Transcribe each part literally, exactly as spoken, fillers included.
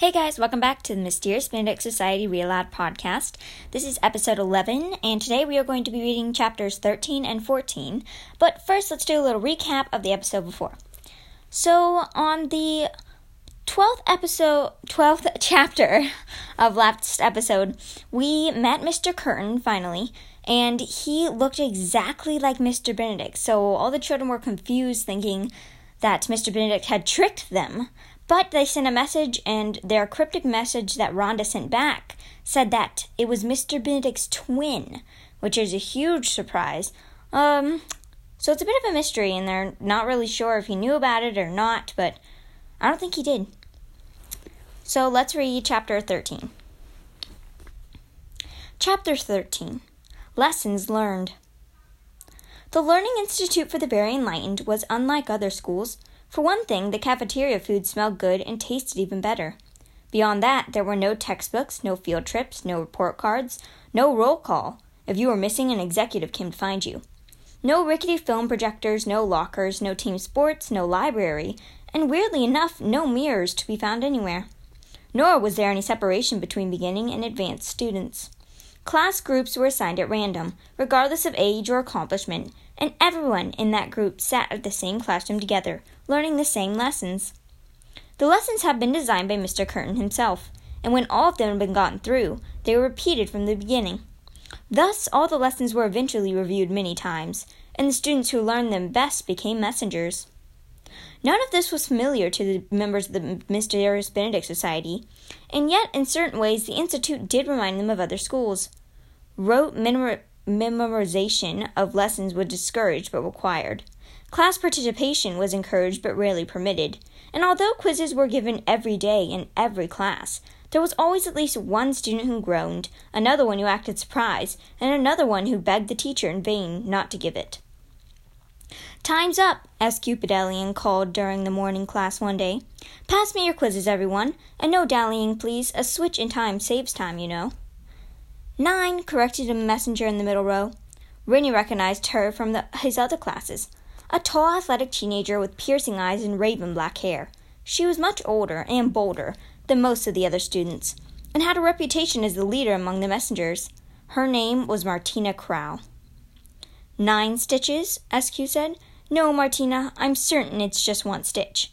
Hey guys, welcome back to the Mysterious Benedict Society Read Aloud podcast. This is episode eleven, and today we are going to be reading chapters thirteen and fourteen. But first, let's do a little recap of the episode before. So, on the twelfth episode, twelfth chapter of last episode, we met Mister Curtain, finally, and he looked exactly like Mister Benedict. So, all the children were confused, thinking that Mister Benedict had tricked them. But they sent a message, and their cryptic message that Rhonda sent back said that it was Mister Benedict's twin, which is a huge surprise. Um, so it's a bit of a mystery, and they're not really sure if he knew about it or not, but I don't think he did. So let's read chapter thirteen. Chapter thirteen, Lessons Learned. The Learning Institute for the Very Enlightened was unlike other schools. For one thing, the cafeteria food smelled good and tasted even better. Beyond that, there were no textbooks, no field trips, no report cards, no roll call. If you were missing, an executive came to find you. No rickety film projectors, no lockers, no team sports, no library, and weirdly enough, no mirrors to be found anywhere. Nor was there any separation between beginning and advanced students. Class groups were assigned at random, regardless of age or accomplishment, and everyone in that group sat at the same classroom together, learning the same lessons. The lessons had been designed by Mister Curtain himself, and when all of them had been gotten through, they were repeated from the beginning. Thus, all the lessons were eventually reviewed many times, and the students who learned them best became messengers. None of this was familiar to the members of the Mysterious Benedict Society, and yet, in certain ways, the Institute did remind them of other schools. Rote memor- memorization of lessons was discouraged but required. Class participation was encouraged but rarely permitted, and although quizzes were given every day in every class, there was always at least one student who groaned, another one who acted surprised, and another one who begged the teacher in vain not to give it. "Time's up," as Cupidelian called during the morning class one day. "Pass me your quizzes, everyone, and no dallying, please. A switch in time saves time, you know." "Nine," corrected a messenger in the middle row. Rennie recognized her from the, his other classes, a tall, athletic teenager with piercing eyes and raven black hair. She was much older and bolder than most of the other students, and had a reputation as the leader among the messengers. Her name was Martina Crow. "Nine stitches?" S Q said. "No, Martina, I'm certain it's just one stitch."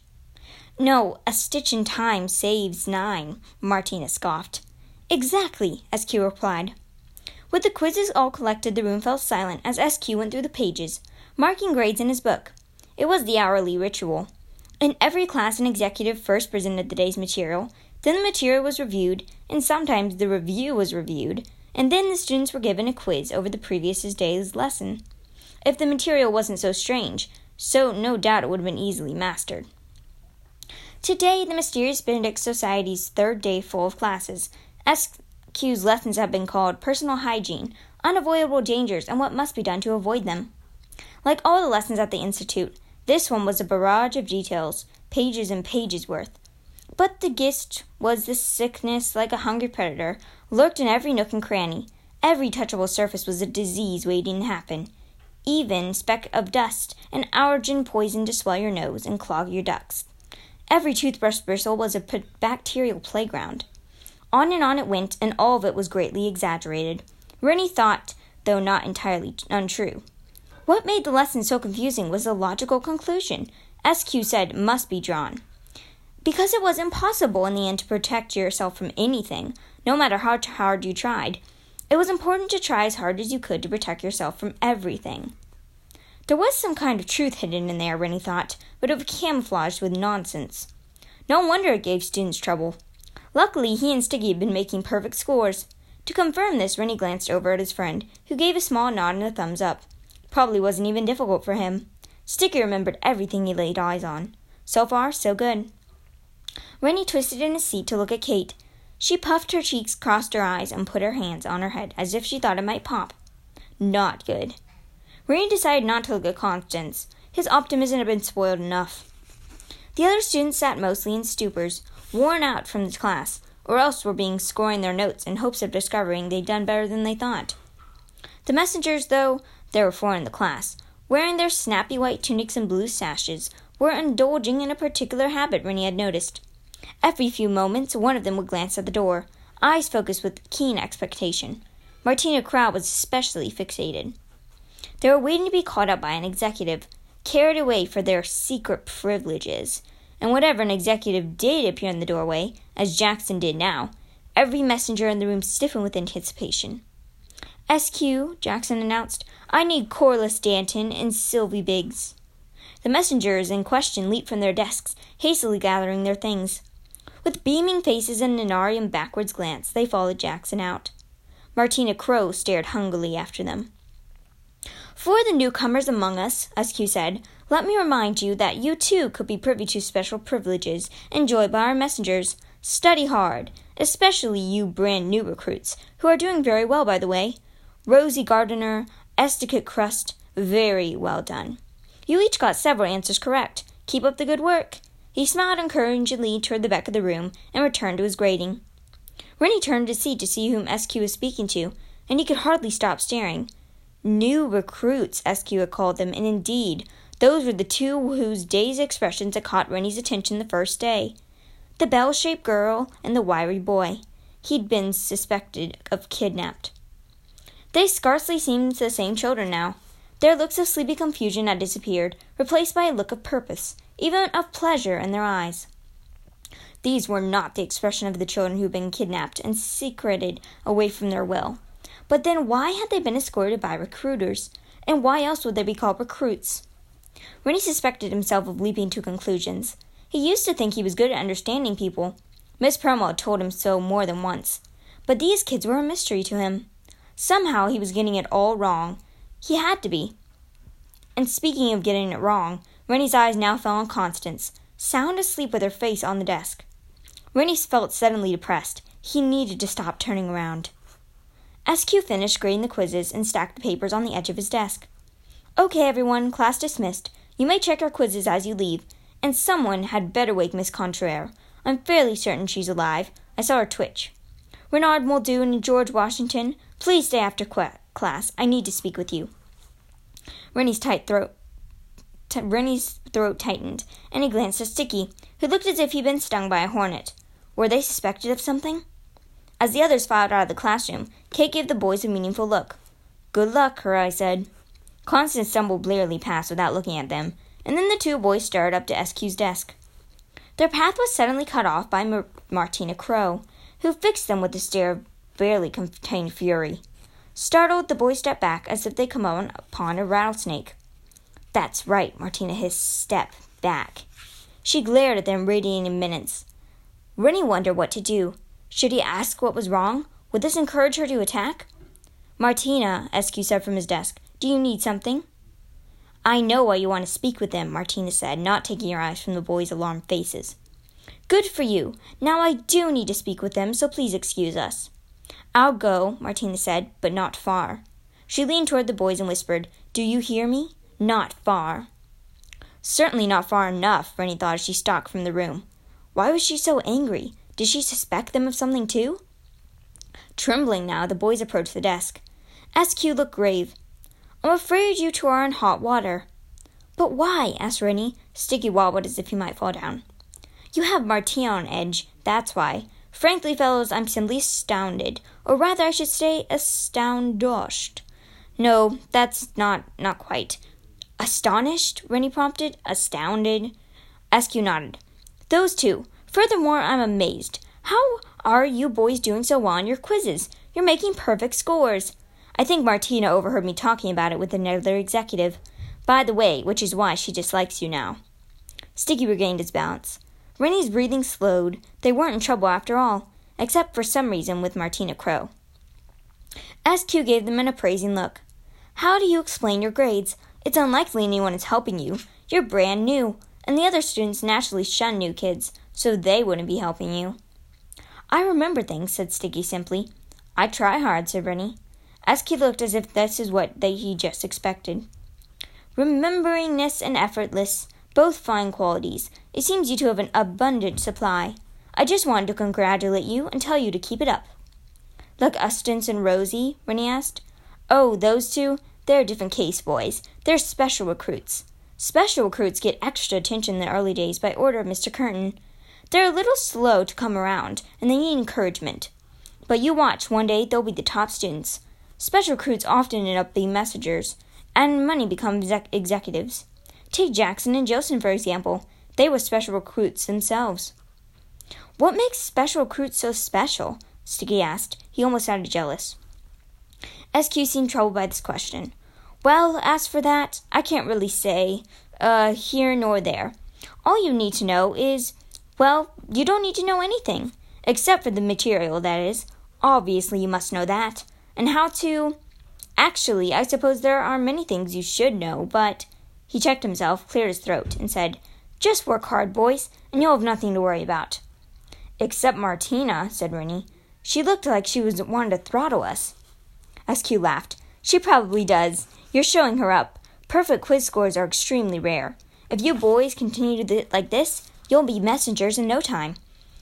"No, a stitch in time saves nine," Martina scoffed. "Exactly," S Q replied. With the quizzes all collected, the room fell silent as S Q went through the pages, marking grades in his book. It was the hourly ritual. In every class, an executive first presented the day's material, then the material was reviewed, and sometimes the review was reviewed, and then the students were given a quiz over the previous day's lesson. If the material wasn't so strange, so no doubt it would have been easily mastered. Today, the Mysterious Benedict Society's third day full of classes. S Q's lessons have been called Personal Hygiene, Unavoidable Dangers, and What Must Be Done to Avoid Them. Like all the lessons at the Institute, this one was a barrage of details, pages and pages worth. But the gist was the sickness, like a hungry predator, lurked in every nook and cranny. Every touchable surface was a disease waiting to happen. Even speck of dust, an allergen poison to swell your nose and clog your ducts. Every toothbrush bristle was a p- bacterial playground. On and on it went, and all of it was greatly exaggerated. Rennie thought, though not entirely t- untrue. What made the lesson so confusing was the logical conclusion S Q said must be drawn. Because it was impossible in the end to protect yourself from anything, no matter how t- hard you tried. It was important to try as hard as you could to protect yourself from everything. There was some kind of truth hidden in there, Rennie thought, but it was camouflaged with nonsense. No wonder it gave students trouble. Luckily, he and Stiggy had been making perfect scores. To confirm this, Rennie glanced over at his friend, who gave a small nod and a thumbs up. Probably wasn't even difficult for him. Stiggy remembered everything he laid eyes on. So far, so good. Rennie twisted in his seat to look at Kate. She puffed her cheeks, crossed her eyes, and put her hands on her head as if she thought it might pop. Not good. Rennie decided not to look at Constance. His optimism had been spoiled enough. The other students sat mostly in stupors, worn out from the class, or else were being scoring their notes in hopes of discovering they'd done better than they thought. The messengers, though, there were four in the class, wearing their snappy white tunics and blue sashes, were indulging in a particular habit Rennie had noticed. Every few moments, one of them would glance at the door, eyes focused with keen expectation. Martina Crow was especially fixated. They were waiting to be caught up by an executive, carried away for their secret privileges. And whatever an executive did appear in the doorway, as Jackson did now, every messenger in the room stiffened with anticipation. S Q, Jackson announced, I need Corliss Danton and Sylvie Biggs. The messengers in question leaped from their desks, hastily gathering their things. With beaming faces and an Anarium backwards glance, they followed Jackson out. Martina Crow stared hungrily after them. For the newcomers among us, S Q said, let me remind you that you too could be privy to special privileges enjoyed by our messengers. Study hard, especially you brand new recruits, who are doing very well, by the way. Rosie Gardiner, Esticate Crust, very well done. You each got several answers correct. Keep up the good work. He smiled encouragingly toward the back of the room and returned to his grading. Rennie turned his seat to see whom S Q was speaking to, and he could hardly stop staring. New recruits, S Q had called them, and indeed, those were the two whose dazed expressions had caught Rennie's attention the first day. The bell-shaped girl and the wiry boy. He'd been suspected of kidnapped. They scarcely seemed the same children now. Their looks of sleepy confusion had disappeared, replaced by a look of purpose, even of pleasure in their eyes. These were not the expression of the children who had been kidnapped and secreted away from their will. But then why had they been escorted by recruiters? And why else would they be called recruits? Rennie suspected himself of leaping to conclusions. He used to think he was good at understanding people. Miss Permo had told him so more than once. But these kids were a mystery to him. Somehow he was getting it all wrong. He had to be. And speaking of getting it wrong, Rennie's eyes now fell on Constance, sound asleep with her face on the desk. Rennie felt suddenly depressed. He needed to stop turning around. S Q finished grading the quizzes and stacked the papers on the edge of his desk. Okay, everyone, class dismissed. You may check your quizzes as you leave, and someone had better wake Miss Contraire. I'm fairly certain she's alive. I saw her twitch. Renard Muldoon and George Washington, please stay after qu- class. I need to speak with you. Rennie's tight throat. T- Rennie's throat tightened, and he glanced at Sticky, who looked as if he'd been stung by a hornet. Were they suspected of something? As the others filed out of the classroom, Kate gave the boys a meaningful look. Good luck, her eye said. Constance stumbled blearily past without looking at them, and then the two boys started up to S Q's desk. Their path was suddenly cut off by Mar- Martina Crow, who fixed them with a stare of barely contained fury. Startled, the boys stepped back as if they come on upon a rattlesnake. That's right, Martina hissed, step back. She glared at them, radiating in menace. Rennie wondered what to do. Should he ask what was wrong? Would this encourage her to attack? Martina, S Q said from his desk, do you need something? I know why you want to speak with them, Martina said, not taking her eyes from the boys' alarmed faces. Good for you. Now I do need to speak with them, so please excuse us. I'll go, Martina said, but not far. She leaned toward the boys and whispered, do you hear me? Not far. Certainly not far enough, Rennie thought as she stalked from the room. Why was she so angry? Did she suspect them of something too? Trembling now, the boys approached the desk. S Q looked grave. I'm afraid you two are in hot water. But why? Asked Rennie. Sticky wobbled as if he might fall down. You have Martina on edge, that's why. Frankly, fellows, I'm simply astounded. Or rather, I should say, astoundoshed. No, that's not, not quite. Astonished? Rennie prompted. Astounded? S Q nodded. Those two. Furthermore, I'm amazed. How are you boys doing so well on your quizzes? You're making perfect scores. I think Martina overheard me talking about it with another executive. By the way, which is why she dislikes you now. Sticky regained his balance. Rennie's breathing slowed. They weren't in trouble after all, except for some reason with Martina Crow. S Q gave them an appraising look. How do you explain your grades? It's unlikely anyone is helping you. You're brand new, and the other students naturally shun new kids, so they wouldn't be helping you. I remember things, said Sticky simply. I try hard, said Rennie. S Q looked as if this is what they, he just expected. Rememberingness and effortless, both fine qualities. It seems you two have an abundant supply. I just wanted to congratulate you and tell you to keep it up. Like Ustance and Rosie? Rennie asked. Oh, those two? They're a different case, boys. They're special recruits. Special recruits get extra attention in the early days by order of Mister Curtain. They're a little slow to come around, and they need encouragement. But you watch, one day they'll be the top students. Special recruits often end up being messengers, and many become exec- executives. Take Jackson and Jolson, for example. They were special recruits themselves. What makes special recruits so special? Sticky asked. He almost sounded jealous. S Q seemed troubled by this question. Well, as for that, I can't really say, uh, here nor there. All you need to know is, well, you don't need to know anything. Except for the material, that is. Obviously, you must know that. And how to... Actually, I suppose there are many things you should know, but... He checked himself, cleared his throat, and said, Just work hard, boys, and you'll have nothing to worry about. Except Martina, said Rennie. She looked like she was wanted to throttle us. S Q laughed. She probably does. You're showing her up. Perfect quiz scores are extremely rare. If you boys continue to th- like this, you'll be messengers in no time.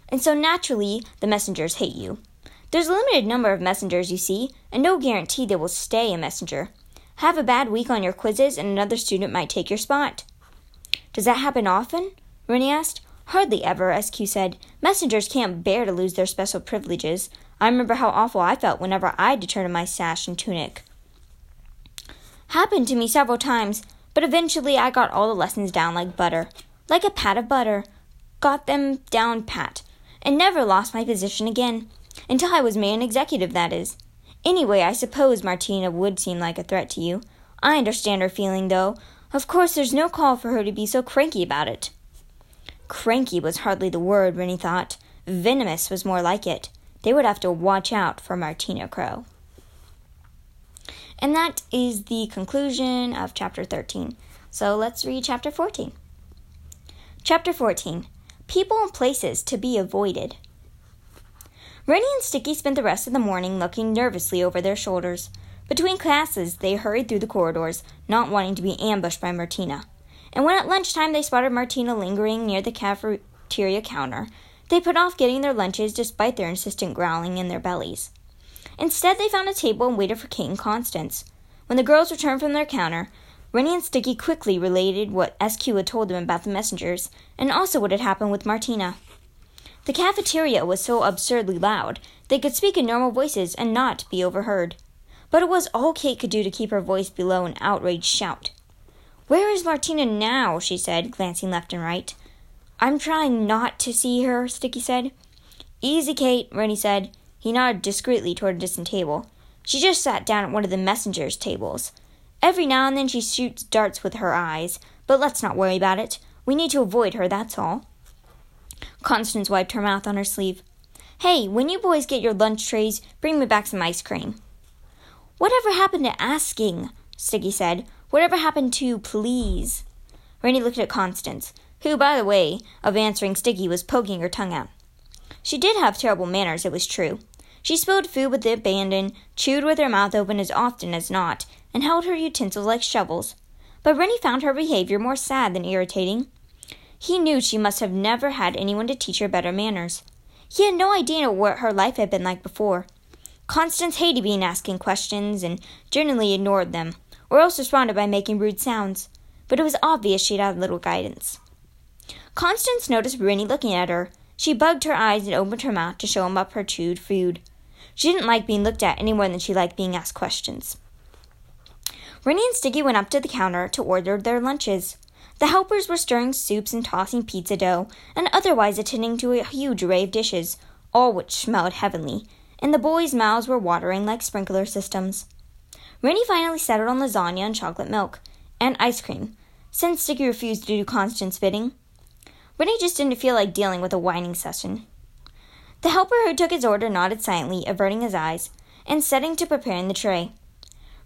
And so naturally, the messengers hate you. There's a limited number of messengers, you see, and no guarantee they will stay a messenger. Have a bad week on your quizzes, and another student might take your spot. Does that happen often? Rennie asked. Hardly ever, S Q said. Messengers can't bear to lose their special privileges. I remember how awful I felt whenever I determined my sash and tunic. Happened to me several times, but eventually I got all the lessons down like butter. Like a pat of butter. Got them down pat. And never lost my position again. Until I was made an executive, that is. Anyway, I suppose Martina would seem like a threat to you. I understand her feeling, though. Of course, there's no call for her to be so cranky about it. Cranky was hardly the word, Rennie thought. Venomous was more like it. They would have to watch out for Martina Crow. And that is the conclusion of Chapter thirteen. So let's read Chapter fourteen. Chapter fourteen. People and Places to be Avoided. Rennie and Sticky spent the rest of the morning looking nervously over their shoulders. Between classes, they hurried through the corridors, not wanting to be ambushed by Martina. And when at lunchtime they spotted Martina lingering near the cafeteria counter, they put off getting their lunches despite their insistent growling in their bellies. Instead, they found a table and waited for Kate and Constance. When the girls returned from their counter, Rennie and Sticky quickly related what S Q had told them about the messengers, and also what had happened with Martina. The cafeteria was so absurdly loud, they could speak in normal voices and not be overheard. But it was all Kate could do to keep her voice below an outraged shout. "Where is Martina now?" she said, glancing left and right. "I'm trying not to see her," Sticky said. "Easy, Kate," Rennie said. He nodded discreetly toward a distant table. "She just sat down at one of the messengers' tables. Every now and then she shoots darts with her eyes, but let's not worry about it. We need to avoid her, that's all." Constance wiped her mouth on her sleeve. "Hey, when you boys get your lunch trays, bring me back some ice cream." "Whatever happened to asking?" Sticky said. "Whatever happened to please?" Rennie looked at Constance, who, by the way, of answering Sticky was poking her tongue out. She did have terrible manners, it was true. She spilled food with abandon, chewed with her mouth open as often as not, and held her utensils like shovels. But Rennie found her behavior more sad than irritating. He knew she must have never had anyone to teach her better manners. He had no idea what her life had been like before. Constance hated being asking questions and generally ignored them, or else responded by making rude sounds, but it was obvious she'd had little guidance. Constance noticed Rennie looking at her. She bugged her eyes and opened her mouth to show him up her chewed food. She didn't like being looked at any more than she liked being asked questions. Rennie and Sticky went up to the counter to order their lunches. The helpers were stirring soups and tossing pizza dough, and otherwise attending to a huge array of dishes, all which smelled heavenly, and the boys' mouths were watering like sprinkler systems. Rennie finally settled on lasagna and chocolate milk, and ice cream, since Sticky refused to do Constance's bidding. Rennie just didn't feel like dealing with a whining session. The helper who took his order nodded silently, averting his eyes, and setting to preparing the tray.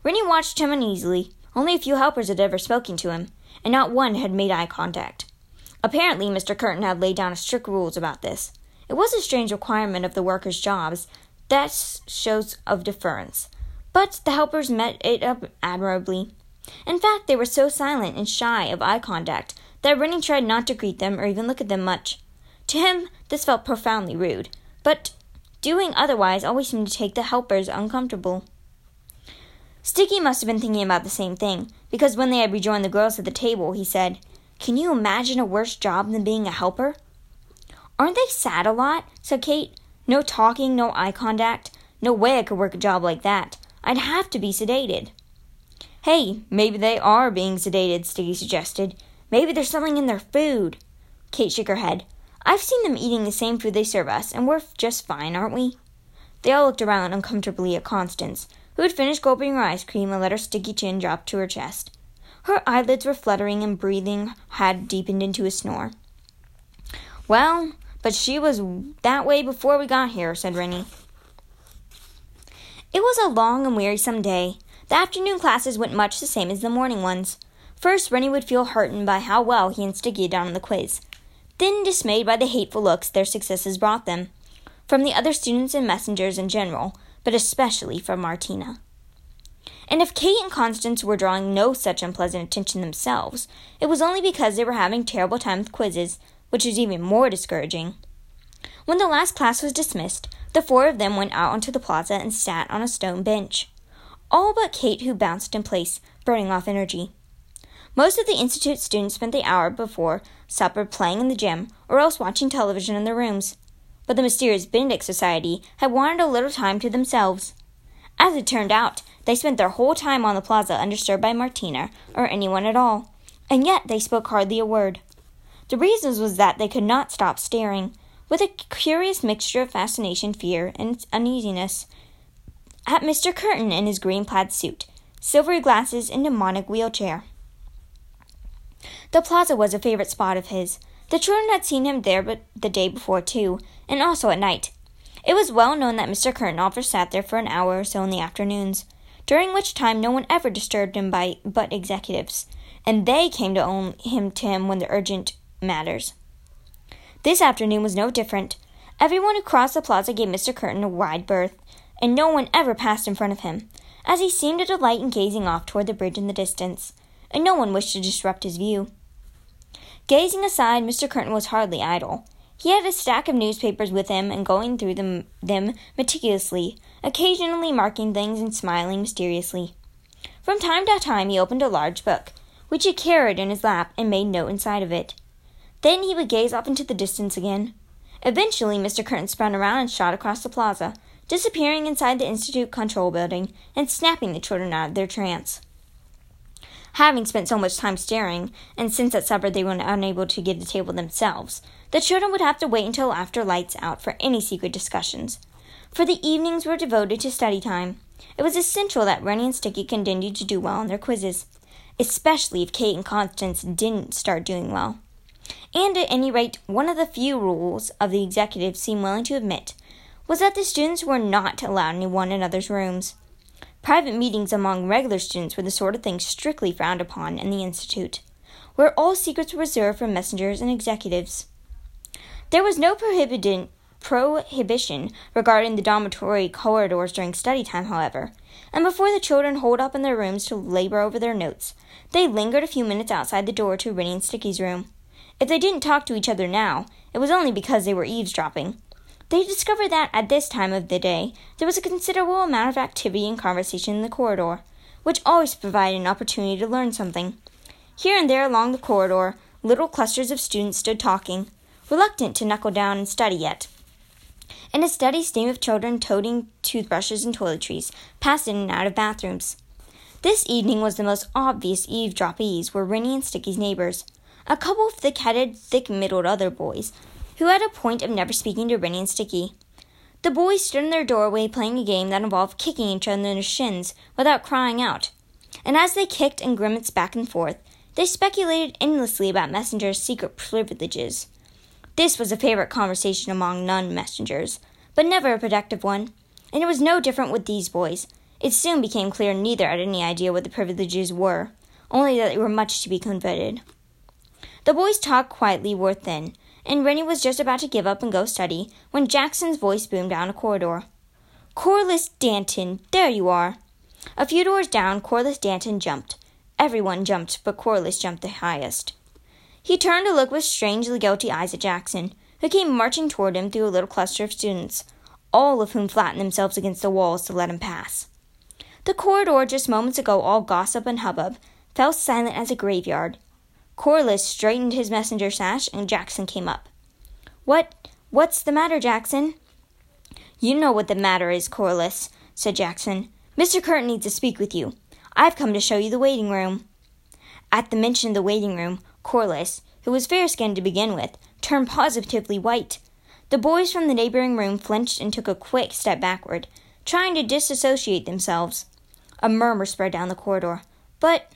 Rennie watched him uneasily. Only a few helpers had ever spoken to him, and not one had made eye contact. Apparently, Mister Curtain had laid down strict rules about this. It was a strange requirement of the workers' jobs, that shows of deference. But the helpers met it up admirably. In fact, they were so silent and shy of eye contact that Rennie tried not to greet them or even look at them much. To him, this felt profoundly rude, but doing otherwise always seemed to take the helpers uncomfortable. Sticky must have been thinking about the same thing, because when they had rejoined the girls at the table, he said, "Can you imagine a worse job than being a helper?" Aren't they sad a lot?" said Kate. "No talking, no eye contact. No way I could work a job like that. I'd have to be sedated." "Hey, maybe they are being sedated," Sticky suggested. "Maybe there's something in their food." Kate shook her head. "I've seen them eating the same food they serve us, and we're just fine, aren't we?" They all looked around uncomfortably at Constance, who had finished gulping her ice cream and let her sticky chin drop to her chest. Her eyelids were fluttering and breathing had deepened into a snore. "Well, but she was that way before we got here," said Rennie. It was a long and wearisome day. The afternoon classes went much the same as the morning ones. First, Rennie would feel heartened by how well he and Sticky had done on the quiz, then dismayed by the hateful looks their successes brought them, from the other students and messengers in general, but especially from Martina. And if Kate and Constance were drawing no such unpleasant attention themselves, it was only because they were having a terrible time with quizzes, which was even more discouraging. When the last class was dismissed, the four of them went out onto the plaza and sat on a stone bench, all but Kate, who bounced in place, burning off energy. Most of the Institute students spent the hour before supper playing in the gym or else watching television in their rooms, but the Mysterious Benedict Society had wanted a little time to themselves. As it turned out, they spent their whole time on the plaza undisturbed by Martina or anyone at all, and yet they spoke hardly a word. The reason was that they could not stop staring, with a curious mixture of fascination, fear, and uneasiness, at Mister Curtain in his green plaid suit, silvery glasses, and mnemonic wheelchair. The plaza was a favorite spot of his. The children had seen him there but the day before, too, and also at night. It was well known that Mister Curtain often sat there for an hour or so in the afternoons, during which time no one ever disturbed him by but executives, and they came to own him to him when the urgent matters. This afternoon was no different. Everyone who crossed the plaza gave Mister Curtain a wide berth, and no one ever passed in front of him, as he seemed to delight in gazing off toward the bridge in the distance, and no one wished to disrupt his view. Gazing aside, Mister Curtain was hardly idle. He had a stack of newspapers with him and going through them, them meticulously, occasionally marking things and smiling mysteriously. From time to time he opened a large book, which he carried in his lap and made note inside of it. Then he would gaze off into the distance again. Eventually, Mister Curtain spun around and shot across the plaza, disappearing inside the Institute Control Building and snapping the children out of their trance. Having spent so much time staring, and since at supper they were unable to get a table themselves, the children would have to wait until after lights out for any secret discussions, for the evenings were devoted to study time. It was essential that Rennie and Sticky continued to do well on their quizzes, especially if Kate and Constance didn't start doing well. And at any rate, one of the few rules of the executives seemed willing to admit was that the students were not allowed in one another's rooms. Private meetings among regular students were the sort of thing strictly frowned upon in the Institute, where all secrets were reserved for messengers and executives. There was no prohibition regarding the dormitory corridors during study time, however, and before the children holed up in their rooms to labor over their notes, they lingered a few minutes outside the door to Rennie and Sticky's room. If they didn't talk to each other now, it was only because they were eavesdropping. They discovered that, at this time of the day, there was a considerable amount of activity and conversation in the corridor, which always provided an opportunity to learn something. Here and there along the corridor, little clusters of students stood talking, reluctant to knuckle down and study yet. And a steady stream of children toting toothbrushes and toiletries passed in and out of bathrooms. This evening was the most obvious eavesdroppees were Rennie and Sticky's neighbors, a couple of thick-headed, thick-middled other boys, who had a point of never speaking to Rennie and Sticky. The boys stood in their doorway playing a game that involved kicking each other in the shins without crying out, and as they kicked and grimaced back and forth, they speculated endlessly about messengers' secret privileges. This was a favorite conversation among non-messengers, but never a productive one, and it was no different with these boys. It soon became clear neither had any idea what the privileges were, only that they were much to be coveted. The boys talked quietly worth thin, and Rennie was just about to give up and go study when Jackson's voice boomed down a corridor. "Corliss Danton, there you are!" A few doors down, Corliss Danton jumped. Everyone jumped, but Corliss jumped the highest. He turned to look with strangely guilty eyes at Jackson, who came marching toward him through a little cluster of students, all of whom flattened themselves against the walls to let him pass. The corridor just moments ago all gossip and hubbub fell silent as a graveyard. Corliss straightened his messenger sash, and Jackson came up. "What What's the matter, Jackson? You know what the matter is, Corliss, said Jackson. Mister Curtain needs to speak with you. I've come to show you the waiting room. At the mention of the waiting room, Corliss, who was fair-skinned to begin with, turned positively white. The boys from the neighboring room flinched and took a quick step backward, trying to disassociate themselves. A murmur spread down the corridor. But,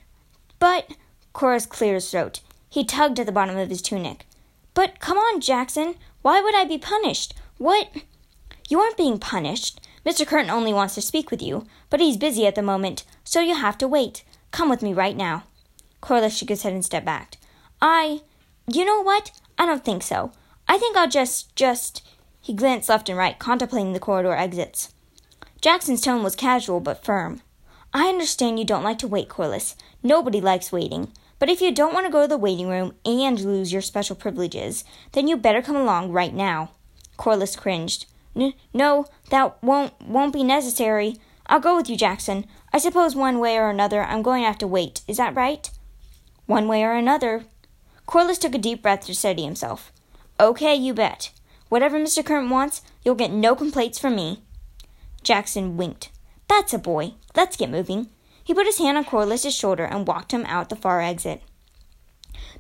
but, Corliss cleared his throat. He tugged at the bottom of his tunic. But come on, Jackson. Why would I be punished? What? You aren't being punished. Mister Curtain only wants to speak with you, but he's busy at the moment, so you'll have to wait. Come with me right now. Corliss shook his head and stepped back. I, you know what? I don't think so. I think I'll just, just... He glanced left and right, contemplating the corridor exits. Jackson's tone was casual but firm. I understand you don't like to wait, Corliss. Nobody likes waiting. But if you don't want to go to the waiting room and lose your special privileges, then you better come along right now. Corliss cringed. N- no, that won't won't be necessary. I'll go with you, Jackson. I suppose one way or another I'm going to have to wait. Is that right? One way or another. Corliss took a deep breath to steady himself. Okay, you bet. Whatever Mister Curtain wants, you'll get no complaints from me. Jackson winked. That's a boy. Let's get moving. He put his hand on Corliss's shoulder and walked him out the far exit.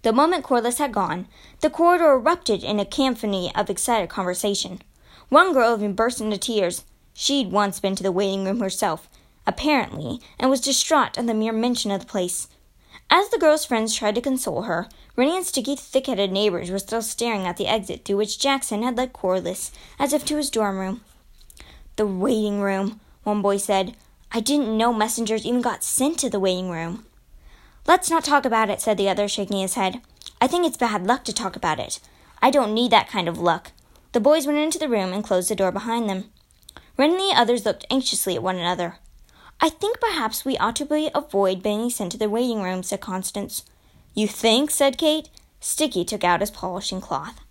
The moment Corliss had gone, the corridor erupted in a cacophony of excited conversation. One girl even burst into tears. She'd once been to the waiting room herself, apparently, and was distraught at the mere mention of the place. As the girl's friends tried to console her, Rennie's sticky, thick-headed neighbors were still staring at the exit through which Jackson had led Corliss, as if to his dorm room. The waiting room, one boy said. I didn't know messengers even got sent to the waiting room. Let's not talk about it, said the other, shaking his head. I think it's bad luck to talk about it. I don't need that kind of luck. The boys went into the room and closed the door behind them. Ren and the others looked anxiously at one another. I think perhaps we ought to avoid being sent to the waiting room, said Constance. You think? Said Kate. Sticky took out his polishing cloth.